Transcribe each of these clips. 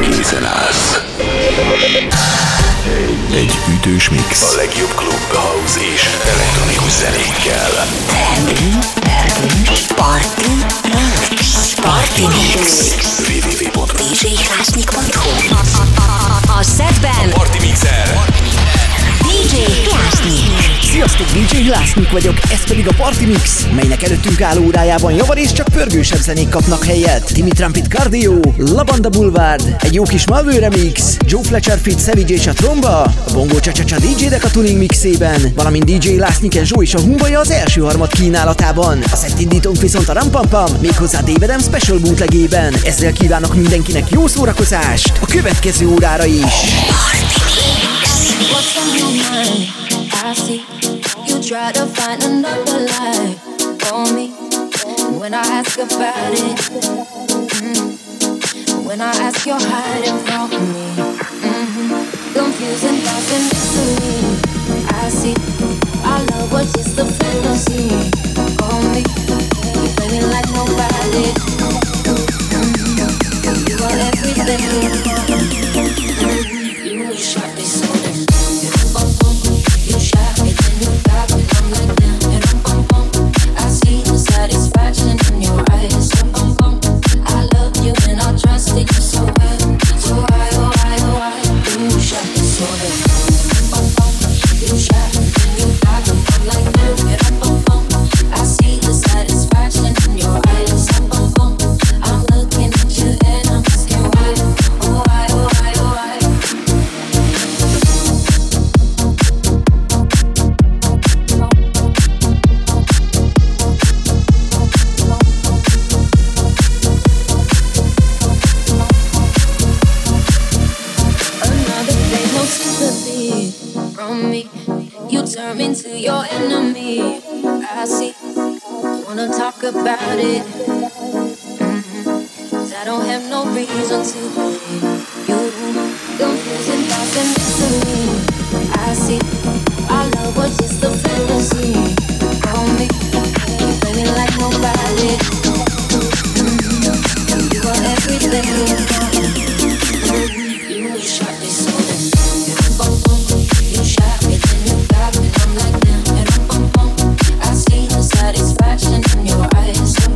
készen állsz. Egy ütős mix a legjobb klub, house és elektronikus zenékkel. Party Mix. Party Mix. www.djhlásznyik.hu. A setben a Party Mixer DJ Hlásznyik. Sziasztok, DJ Hlásznyik vagyok, ez pedig a Party Mix, melynek előttünk álló órájában javarészt csak pörgősebb zenék kapnak helyet. Timmy Trumpet Cardio, La Banda Boulevard, egy jó kis MALVØ remix, Joel Fletcher feat. Savage és a Tromba, a Bongo Cha Cha Cha DJ Deka tuning mixében, valamint DJ Hlásznyik és Zso és a Humbaya az első harmad kínálatában. A szett indítónk viszont a Rampampam, méghozzá Dave Adam special bootlegében. Ezzel kívánok mindenkinek jó szórakozást a következő órára is. I see you try to find another life for me. When I ask about it, when I ask you're hiding from me, confusing thoughts and mystery. I see our love was just a fantasy for me. You play me like nobody. You are everything. You shot me so about it, cause I don't have no reason to believe you. Confusing thoughts and mystery. I see our love was just a fantasy. On me, you play me like nobody. You are everything. You shot me so good. You shot me, then you got me. I'm like now, and I see the satisfaction in your eyes. Oh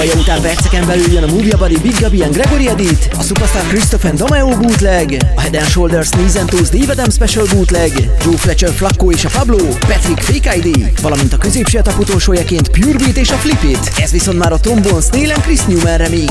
Humbaya után perceken belül jön a Move Ya Body Big Gabee and Gregory edit, a Superstar Christoph and Dameo bootleg, a Head and Shoulders Knees and Toes Dave Adam special bootleg, Joel Fletcher, Flacko és a Pablo, Patrick Fake ID, valamint a középső etap utolsójaként Purebeat és a Flip It. Ez viszont már a Trombone Snayl and Chris Newman remix.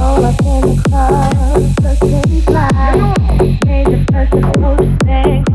All up in the club, first baby fly. Made the first approach thing.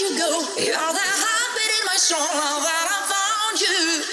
you go. You're the heartbeat in my soul. Now that I found you.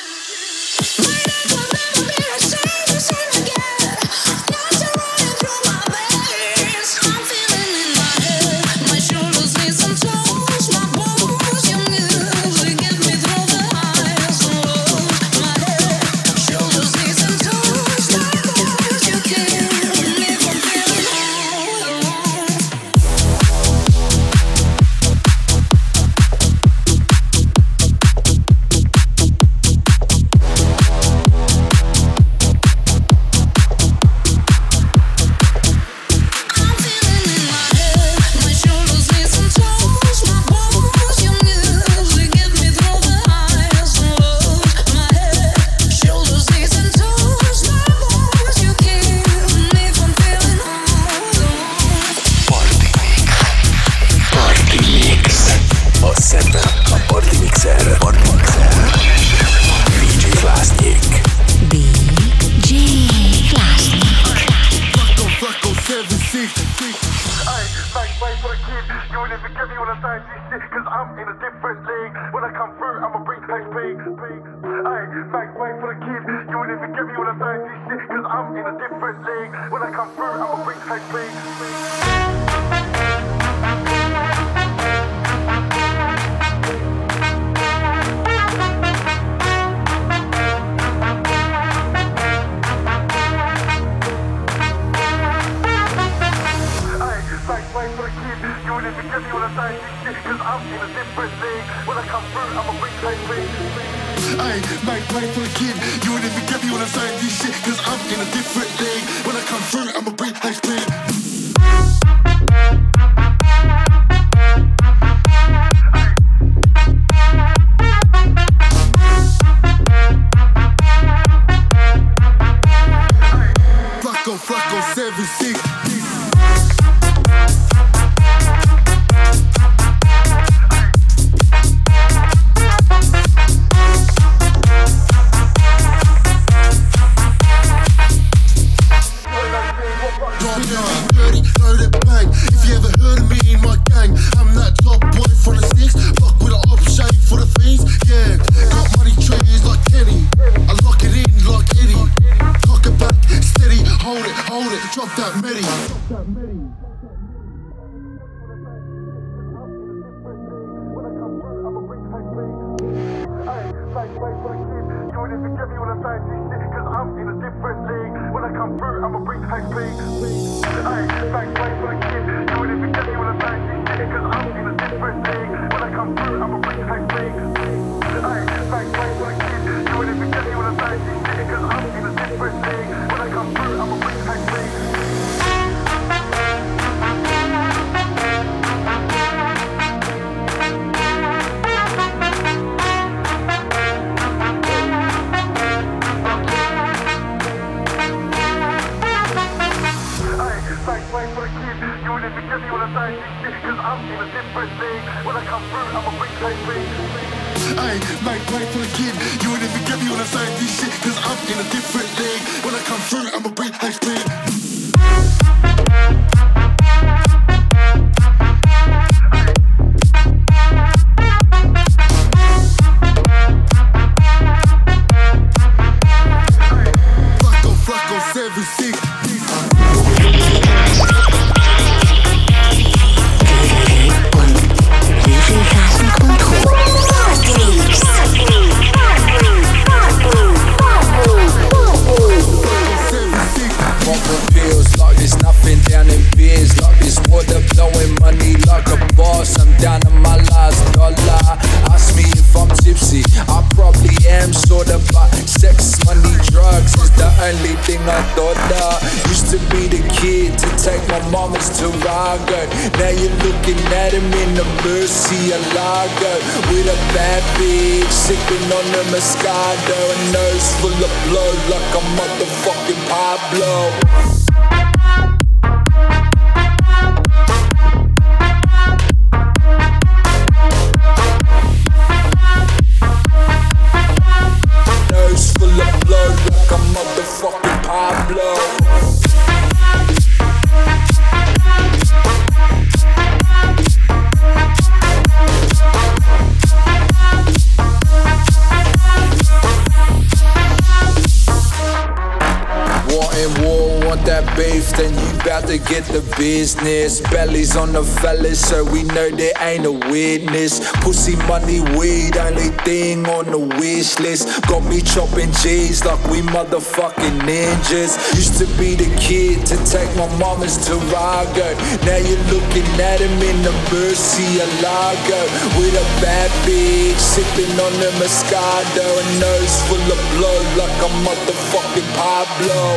War and war, want that beef, then you bout to get the business. Bellies on the fellas, so we know there ain't a witness. Pussy, money, weed, only thing on the wish list. Got me chopping G's like we motherfucking ninjas. Used to be the kid to take my mama's Tarago. Now you're looking at him in the Murcielago. With a bad bitch, sipping on the Moscato. A nose full of blood like a motherfucking Pablo.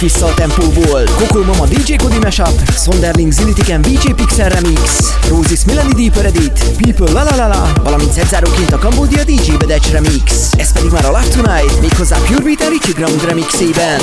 Vissza a tempóból. Kokolmama DJ Kodi Mashup, Zonderling ZILITIK VJ Pixxel Remix, R.O.S.E.S Milani Deeper Edit, People La La La La, valamint szedzáróként a Cambodia DJ Bedeccs Remix. Ez pedig már a Love Tonight, méghozzá Purebeat and Richie Ground remixében.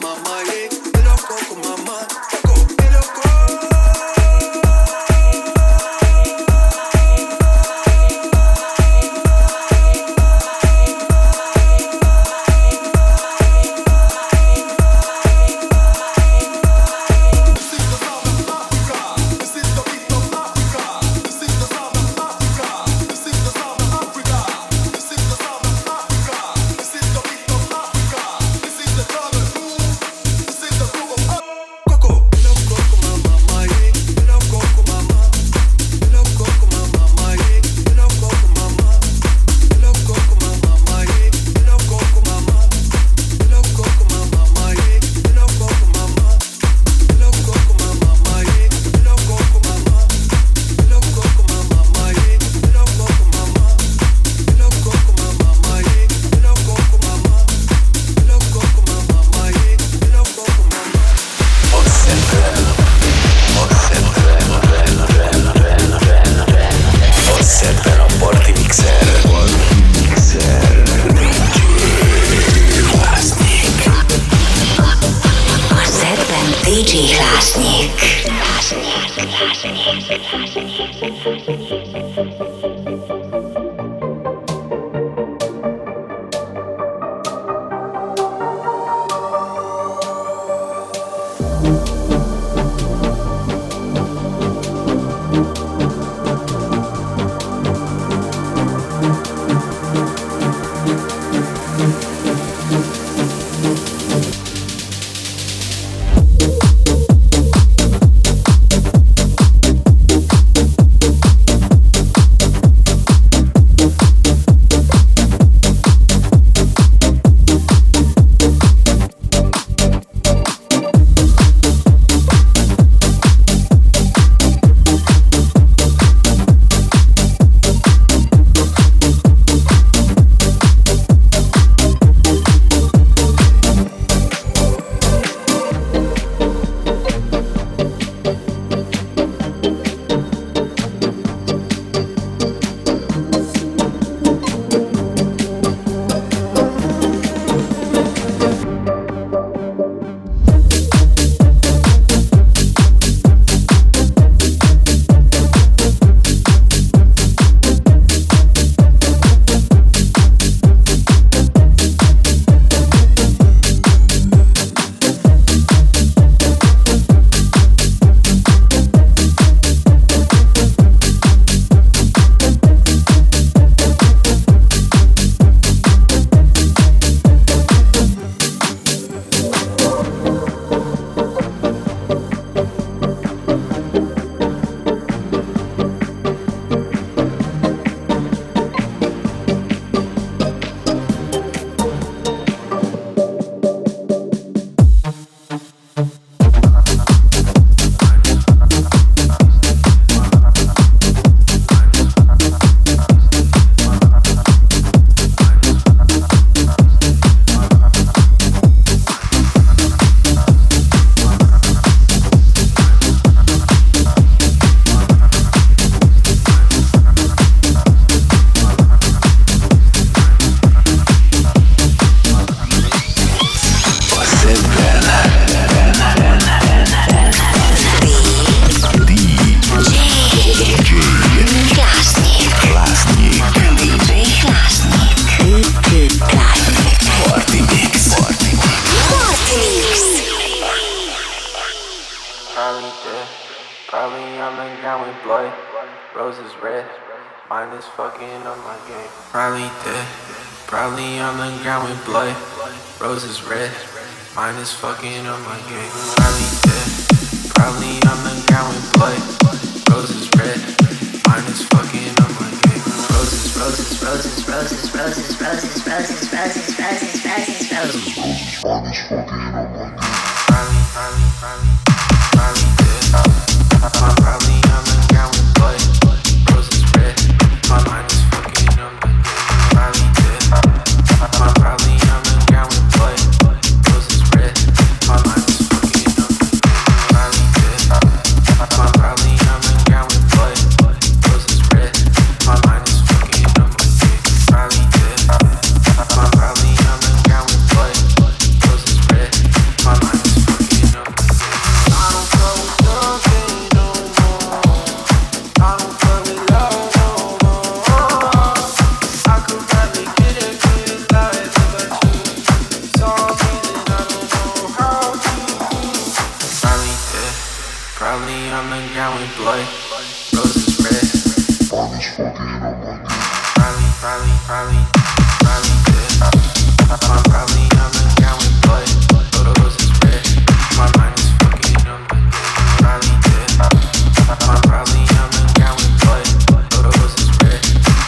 My around and got me blood. Roses red. Finally, finally good. I'm probably on the got me blood. Roses red. My mind is fucking on the finally good. I'm probably on the got me blood. Roses red.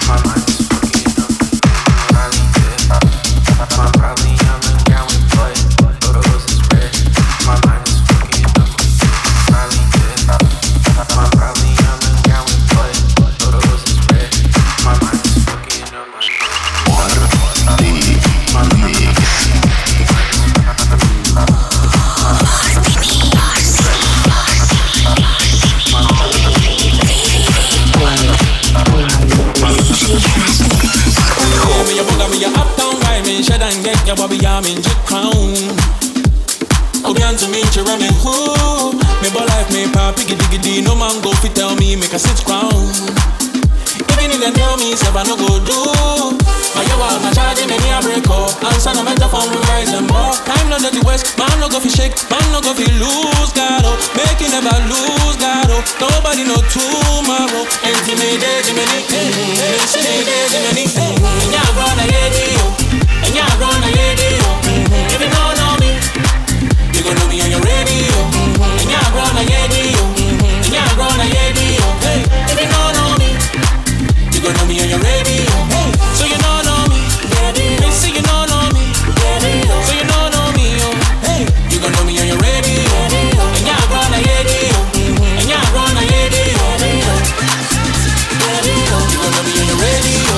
My mind is fucking on the finally good. I'm probably on the got me blood. Roses red. My mind is fucking on the finally good. I'm probably on the got me blood. Roses red. My mind is fucking on my yeah, Bobby, I'm in the crown. Oh, down to me, Jeremy, who? Me ball life, me pop, piggy, diggy, no man go fit, tell me, make a six crown. Even if they tell me, say, I no go do. My yo, I'm not charging any a break up. I'm son of a better form, we rise and more. Time not dirty west, man no go fi shake, man no go fi lose, God, oh. Make you never lose, God, oh. Nobody know tomorrow. Intimidate, Jiminy, intimidate, Jiminy. Yeah, brother, yeah, you. And y'all run the radio. If you don't know me, you gon' know me on your radio. And y'all run the radio. And y'all run the radio. Hey, if you don't know me, you gon' know me on your radio. Hey, so you don't know me, radio. So you don't know me, radio. So you don't know me, oh. Hey, you gon' know me on your radio. And y'all run the radio. And y'all run the radio. You gon' know me on your radio.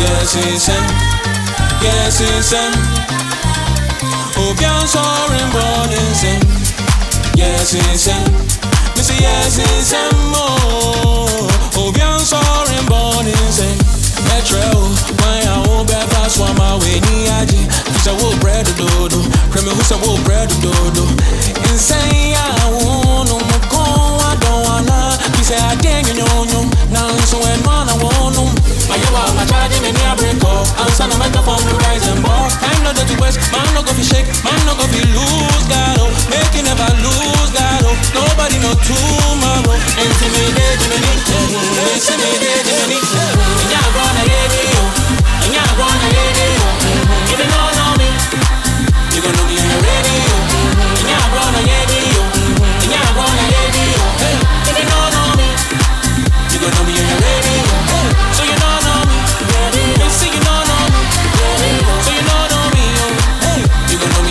Yes, it's him. Yes, it's him. Oh, beyond soaring, born is him. Yes, it's him. Me say yes, it's him. Oh, beyond soaring, born is him. Metro, my own bad fast one, my way, ni aji. Who's a wool bread to do? Kremi, who's a wool bread to do? Insane, I won't, no more con, I don't wanna. He said, I can't get on you. Now, so when man, I won't, no more. My yo, I'm a charging and I break up. I'm son of a better form, we rise and ball. Time not dirty west, man no go fi shake, man no go fi lose, God, oh. Make you never lose, God, oh. Nobody know tomorrow. Intimidate, Jiminy, intimidate, Jiminy. And y'all run a radio, and y'all run a radio. If you don't know me, you gon' know me on your radio. And y'all run a radio, and y'all run a radio. If you don't know me, you gon' know me on your radio. So you know. So you know me, oh. Hey, you gon' know me.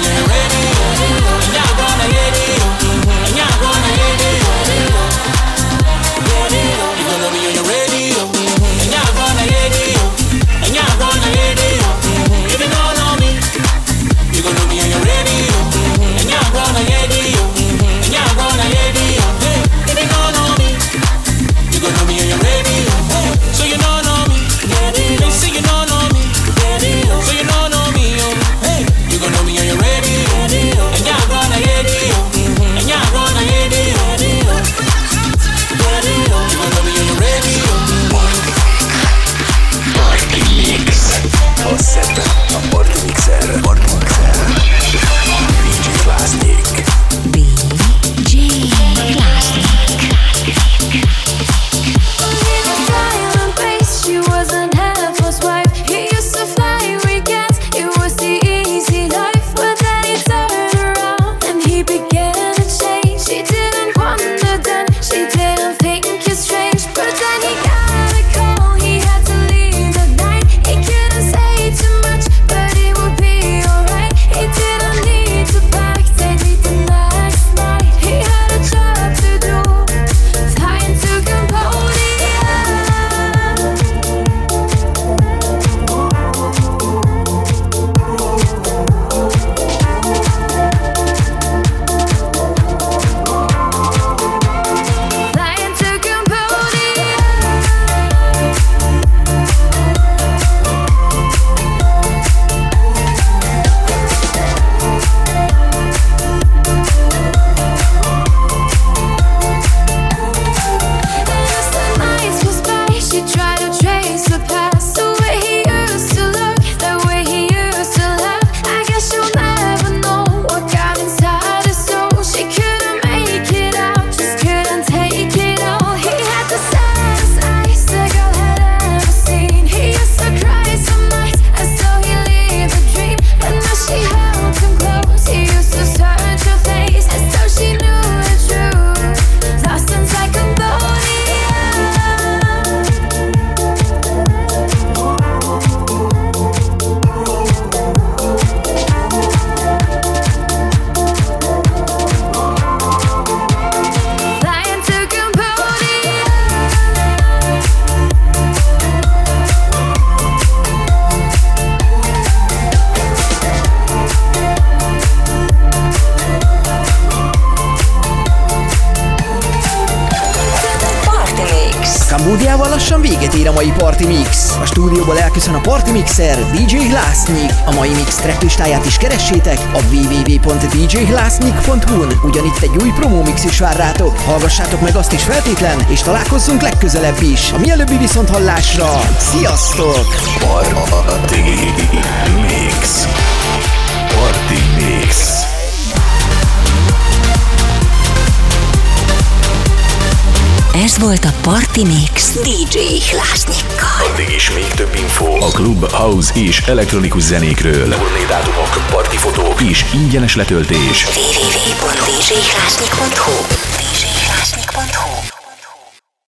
Melódiával lassan véget ér a mai Party Mix. A stúdióból elköszön a Party Mixer, DJ Hlásznyik. A mai mix tracklistáját is keressétek a www.djhlásznyik.hu-n, ugyanitt egy új promómix is vár rátok. Hallgassátok meg azt is feltétlen, és találkozzunk legközelebb is. A mielőbbi viszont hallásra. Sziasztok! Party Mix. Party Mix. Ez volt a Party Mix DJ Hlásznyikkal. Addig is még több info a klub, house és elektronikus zenékről, turné dátumok, party fotók és ingyenes letöltés www.djhlásznyik.hu.